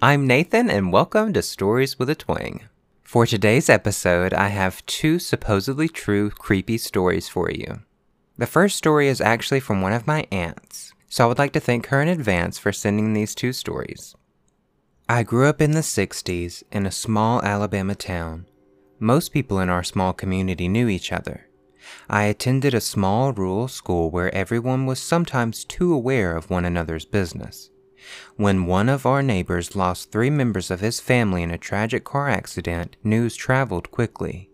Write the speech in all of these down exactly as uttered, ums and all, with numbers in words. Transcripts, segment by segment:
I'm Nathan and welcome to Stories with a Twang. For today's episode, I have two supposedly true creepy stories for you. The first story is actually from one of my aunts, so I would like to thank her in advance for sending these two stories. I grew up in the sixties in a small Alabama town. Most people in our small community knew each other. I attended a small rural school where everyone was sometimes too aware of one another's business. When one of our neighbors lost three members of his family in a tragic car accident, news traveled quickly.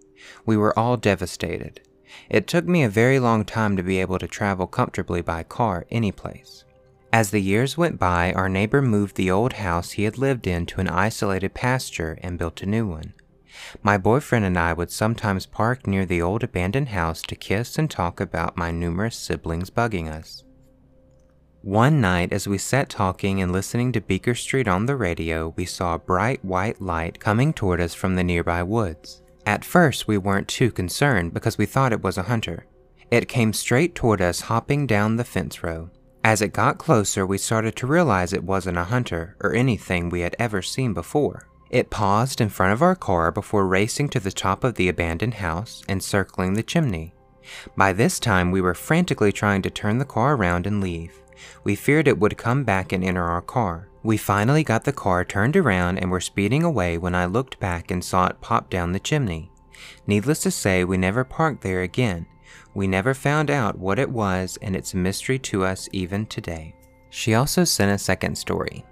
We were all devastated. It took me a very long time to be able to travel comfortably by car anyplace. As the years went by, our neighbor moved the old house he had lived in to an isolated pasture and built a new one. My boyfriend and I would sometimes park near the old abandoned house to kiss and talk about my numerous siblings bugging us. One night, as we sat talking and listening to Beaker Street on the radio, we saw a bright white light coming toward us from the nearby woods. At first, we weren't too concerned because we thought it was a hunter. It came straight toward us, hopping down the fence row. As it got closer, we started to realize it wasn't a hunter or anything we had ever seen before. It paused in front of our car before racing to the top of the abandoned house and circling the chimney. By this time, we were frantically trying to turn the car around and leave. We feared it would come back and enter our car. We finally got the car turned around and were speeding away when I looked back and saw it pop down the chimney. Needless to say, we never parked there again. We never found out what it was, and it's a mystery to us even today. She also sent a second story.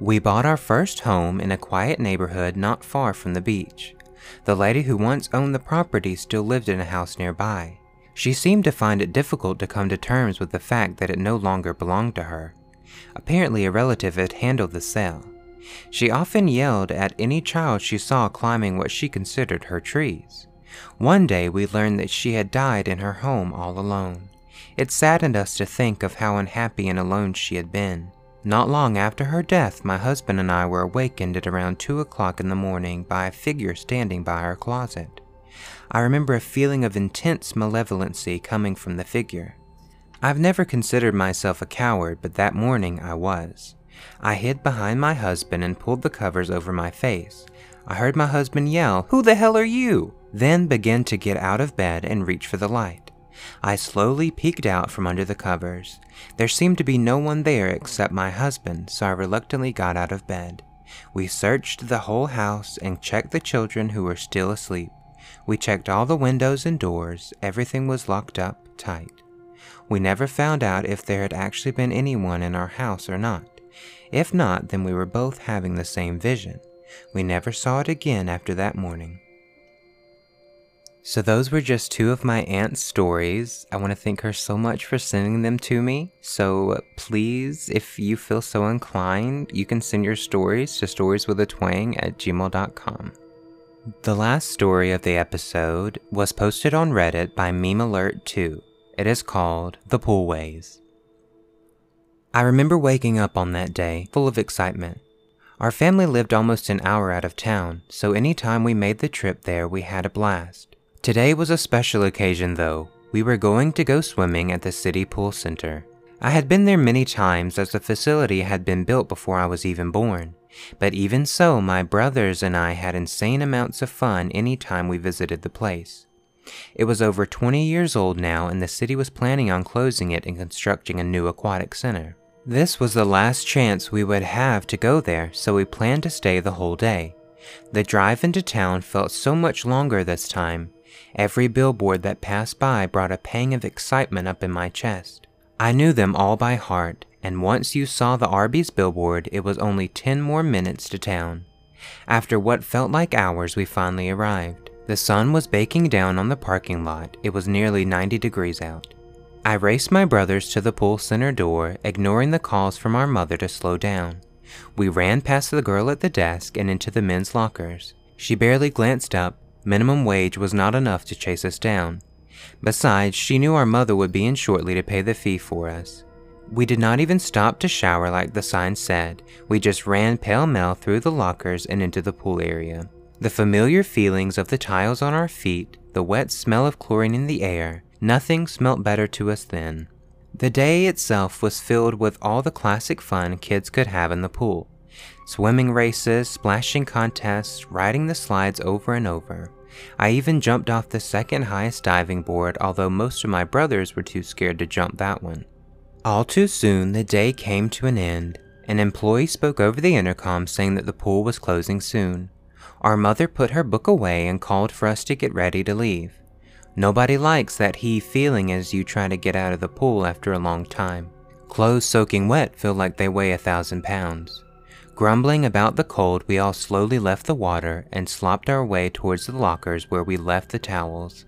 We bought our first home in a quiet neighborhood not far from the beach. The lady who once owned the property still lived in a house nearby. She seemed to find it difficult to come to terms with the fact that it no longer belonged to her. Apparently, a relative had handled the sale. She often yelled at any child she saw climbing what she considered her trees. One day, we learned that she had died in her home all alone. It saddened us to think of how unhappy and alone she had been. Not long after her death, my husband and I were awakened at around two o'clock in the morning by a figure standing by our closet. I remember a feeling of intense malevolency coming from the figure. I've never considered myself a coward, but that morning I was. I hid behind my husband and pulled the covers over my face. I heard my husband yell, "Who the hell are you?" Then began to get out of bed and reach for the light. I slowly peeked out from under the covers. There seemed to be no one there except my husband, so I reluctantly got out of bed. We searched the whole house and checked the children who were still asleep. We checked all the windows and doors. Everything was locked up tight. We never found out if there had actually been anyone in our house or not. If not, then we were both having the same vision. We never saw it again after that morning. So those were just two of my aunt's stories. I want to thank her so much for sending them to me. So please, if you feel so inclined, you can send your stories to storieswithatwang at gmail dot com. The last story of the episode was posted on Reddit by Meme Alert two. It is called The Poolways. I remember waking up on that day, full of excitement. Our family lived almost an hour out of town, so any time we made the trip there, we had a blast. Today was a special occasion, though. We were going to go swimming at the city pool center. I had been there many times as the facility had been built before I was even born. But even so, my brothers and I had insane amounts of fun any time we visited the place. It was over twenty years old now, and the city was planning on closing it and constructing a new aquatic center. This was the last chance we would have to go there, so we planned to stay the whole day. The drive into town felt so much longer this time. Every billboard that passed by brought a pang of excitement up in my chest. I knew them all by heart, and once you saw the Arby's billboard, it was only ten more minutes to town. After what felt like hours, we finally arrived. The sun was baking down on the parking lot. It was nearly ninety degrees out. I raced my brothers to the pool center door, ignoring the calls from our mother to slow down. We ran past the girl at the desk and into the men's lockers. She barely glanced up. Minimum wage was not enough to chase us down. Besides, she knew our mother would be in shortly to pay the fee for us. We did not even stop to shower like the sign said. We just ran pell-mell through the lockers and into the pool area. The familiar feelings of the tiles on our feet, the wet smell of chlorine in the air, nothing smelt better to us then. The day itself was filled with all the classic fun kids could have in the pool. swimming races, splashing contests, riding the slides over and over. I even jumped off the second highest diving board, although most of my brothers were too scared to jump that one. All too soon, the day came to an end. An employee spoke over the intercom saying that the pool was closing soon. Our mother put her book away and called for us to get ready to leave. Nobody likes that heave feeling as you try to get out of the pool after a long time. Clothes soaking wet feel like they weigh a thousand pounds. Grumbling about the cold, we all slowly left the water and slopped our way towards the lockers where we left the towels.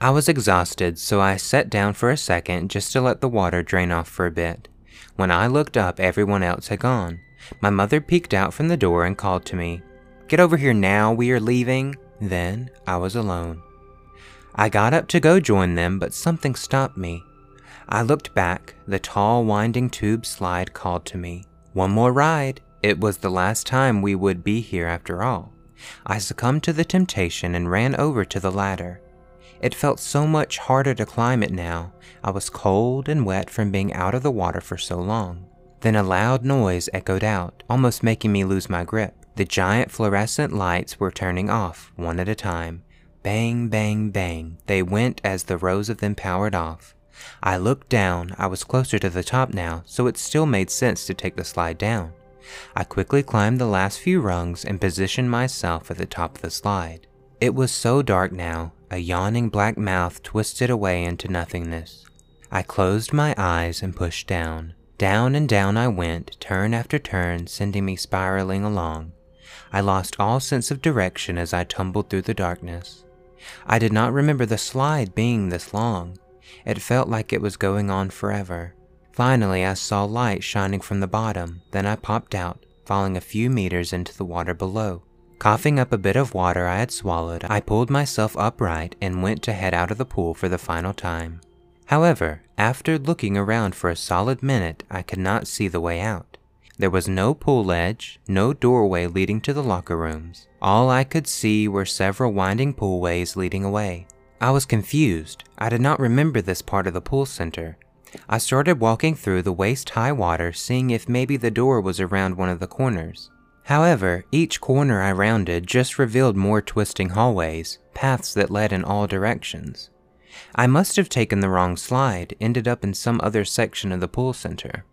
I was exhausted, so I sat down for a second just to let the water drain off for a bit. When I looked up, everyone else had gone. My mother peeked out from the door and called to me, "Get over here now, we are leaving." Then I was alone. I got up to go join them, but something stopped me. I looked back. The tall winding tube slide called to me. One more ride. It was the last time we would be here after all. I succumbed to the temptation and ran over to the ladder. It felt so much harder to climb it now. I was cold and wet from being out of the water for so long. Then a loud noise echoed out, almost making me lose my grip. The giant fluorescent lights were turning off, one at a time. Bang, bang, bang. They went as the rows of them powered off. I looked down. I was closer to the top now, so it still made sense to take the slide down. I quickly climbed the last few rungs and positioned myself at the top of the slide. It was so dark now, a yawning black mouth twisted away into nothingness. I closed my eyes and pushed down. Down and down I went, turn after turn, sending me spiraling along. I lost all sense of direction as I tumbled through the darkness. I did not remember the slide being this long. It felt like it was going on forever. Finally, I saw light shining from the bottom, then I popped out, falling a few meters into the water below. Coughing up a bit of water I had swallowed, I pulled myself upright and went to head out of the pool for the final time. However, after looking around for a solid minute, I could not see the way out. There was no pool edge, no doorway leading to the locker rooms. All I could see were several winding poolways leading away. I was confused. I did not remember this part of the pool center. I started walking through the waist-high water, seeing if maybe the door was around one of the corners. However, each corner I rounded just revealed more twisting hallways, paths that led in all directions. I must have taken the wrong slide, ended up in some other section of the pool center.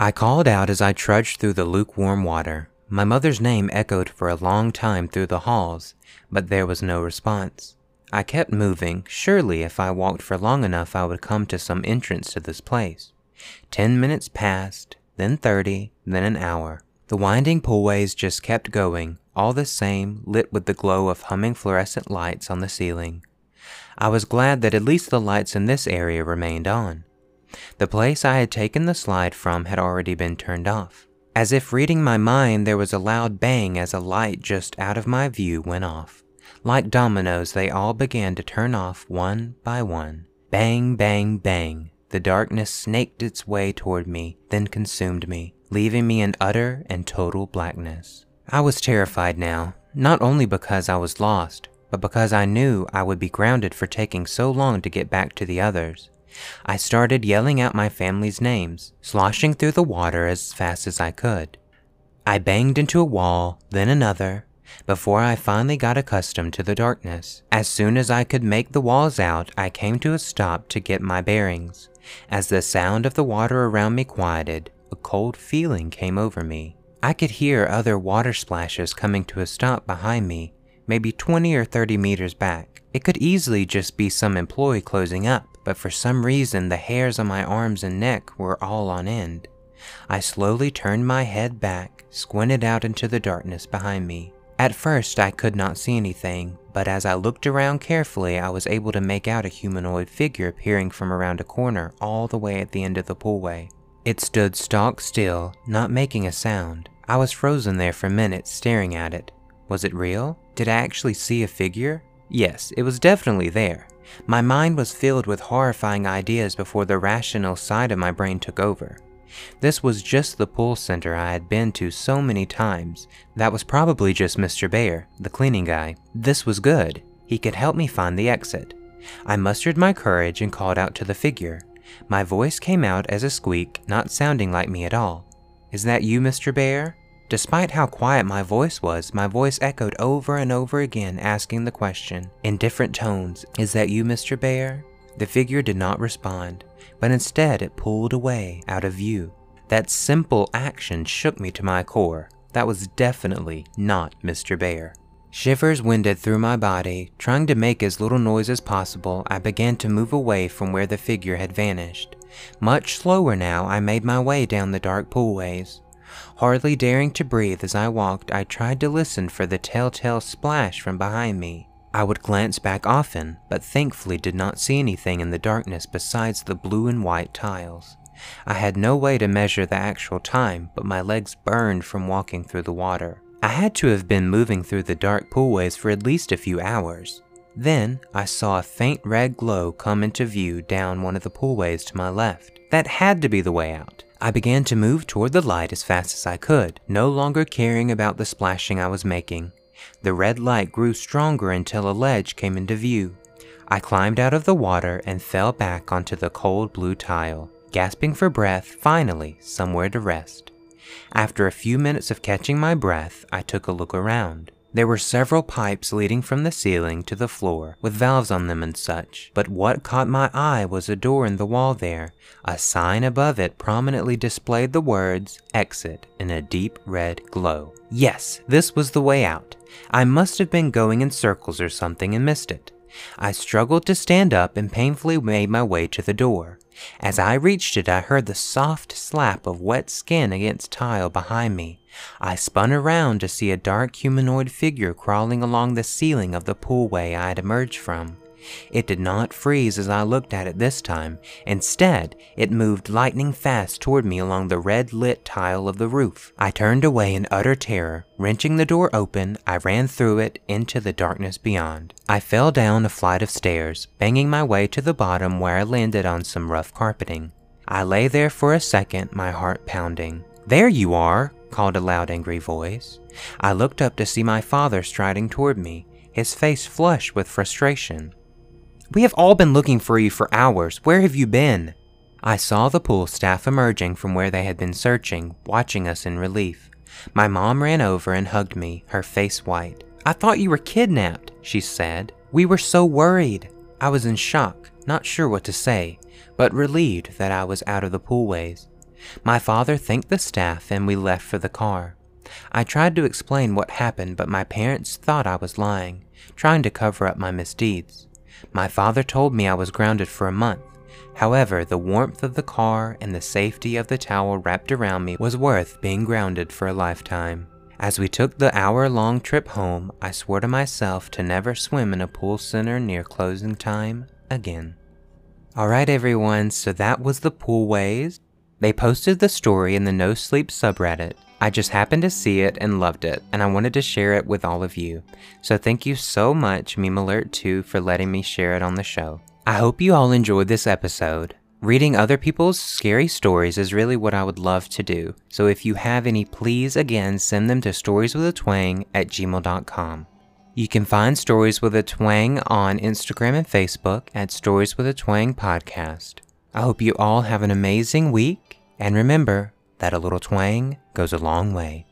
I called out as I trudged through the lukewarm water. My mother's name echoed for a long time through the halls, but there was no response. I kept moving. Surely if I walked for long enough I would come to some entrance to this place. Ten minutes passed, then thirty, then an hour. The winding poolways just kept going, all the same, lit with the glow of humming fluorescent lights on the ceiling. I was glad that at least the lights in this area remained on. The place I had taken the slide from had already been turned off. As if reading my mind, there was a loud bang as a light just out of my view went off. Like dominoes, they all began to turn off one by one. Bang, bang, bang. The darkness snaked its way toward me, then consumed me, leaving me in utter and total blackness. I was terrified now, not only because I was lost, but because I knew I would be grounded for taking so long to get back to the others. I started yelling out my family's names, sloshing through the water as fast as I could. I banged into a wall, then another, before I finally got accustomed to the darkness. As soon as I could make the walls out, I came to a stop to get my bearings. As the sound of the water around me quieted, a cold feeling came over me. I could hear other water splashes coming to a stop behind me, maybe twenty or thirty meters back. It could easily just be some employee closing up, but for some reason the hairs on my arms and neck were all on end. I slowly turned my head back, squinted out into the darkness behind me. At first, I could not see anything, but as I looked around carefully, I was able to make out a humanoid figure appearing from around a corner all the way at the end of the poolway. It stood stock still, not making a sound. I was frozen there for minutes staring at it. Was it real? Did I actually see a figure? Yes, it was definitely there. My mind was filled with horrifying ideas before the rational side of my brain took over. This was just the pool center I had been to so many times. That was probably just Mister Bear, the cleaning guy. This was good. He could help me find the exit. I mustered my courage and called out to the figure. My voice came out as a squeak, not sounding like me at all. "Is that you, Mister Bear?" Despite how quiet my voice was, my voice echoed over and over again, asking the question, in different tones, "Is that you, Mister Bear?" The figure did not respond, but instead it pulled away, out of view. That simple action shook me to my core. That was definitely not Mister Bear. Shivers winded through my body. Trying to make as little noise as possible, I began to move away from where the figure had vanished. Much slower now, I made my way down the dark poolways. Hardly daring to breathe as I walked, I tried to listen for the telltale splash from behind me. I would glance back often, but thankfully did not see anything in the darkness besides the blue and white tiles. I had no way to measure the actual time, but my legs burned from walking through the water. I had to have been moving through the dark poolways for at least a few hours. Then, I saw a faint red glow come into view down one of the poolways to my left. That had to be the way out. I began to move toward the light as fast as I could, no longer caring about the splashing I was making. The red light grew stronger until a ledge came into view. I climbed out of the water and fell back onto the cold blue tile, gasping for breath, finally somewhere to rest. After a few minutes of catching my breath, I took a look around. There were several pipes leading from the ceiling to the floor, with valves on them and such, but what caught my eye was a door in the wall there. A sign above it prominently displayed the words, "Exit," in a deep red glow. Yes, this was the way out. I must have been going in circles or something and missed it. I struggled to stand up and painfully made my way to the door. As I reached it, I heard the soft slap of wet skin against tile behind me. I spun around to see a dark humanoid figure crawling along the ceiling of the poolway I had emerged from. It did not freeze as I looked at it this time. Instead, it moved lightning fast toward me along the red-lit tile of the roof. I turned away in utter terror. Wrenching the door open, I ran through it into the darkness beyond. I fell down a flight of stairs, banging my way to the bottom where I landed on some rough carpeting. I lay there for a second, my heart pounding. "There you are," called a loud, angry voice. I looked up to see my father striding toward me, his face flushed with frustration. "We have all been looking for you for hours. Where have you been?" I saw the pool staff emerging from where they had been searching, watching us in relief. My mom ran over and hugged me, her face white. "I thought you were kidnapped," she said. "We were so worried." I was in shock, not sure what to say, but relieved that I was out of the poolways. My father thanked the staff and we left for the car. I tried to explain what happened, but my parents thought I was lying, trying to cover up my misdeeds. My father told me I was grounded for a month. However, the warmth of the car and the safety of the towel wrapped around me was worth being grounded for a lifetime. As we took the hour-long trip home, I swore to myself to never swim in a pool center near closing time again. Alright everyone, so that was The Poolways. They posted the story in the No Sleep subreddit. I just happened to see it and loved it, and I wanted to share it with all of you. So thank you so much, Meme Alert two, for letting me share it on the show. I hope you all enjoyed this episode. Reading other people's scary stories is really what I would love to do. So if you have any, please again send them to storieswithatwang at gmail dot com. You can find Stories with a Twang on Instagram and Facebook at Stories with a Twang Podcast. I hope you all have an amazing week, and remember that a little twang goes a long way.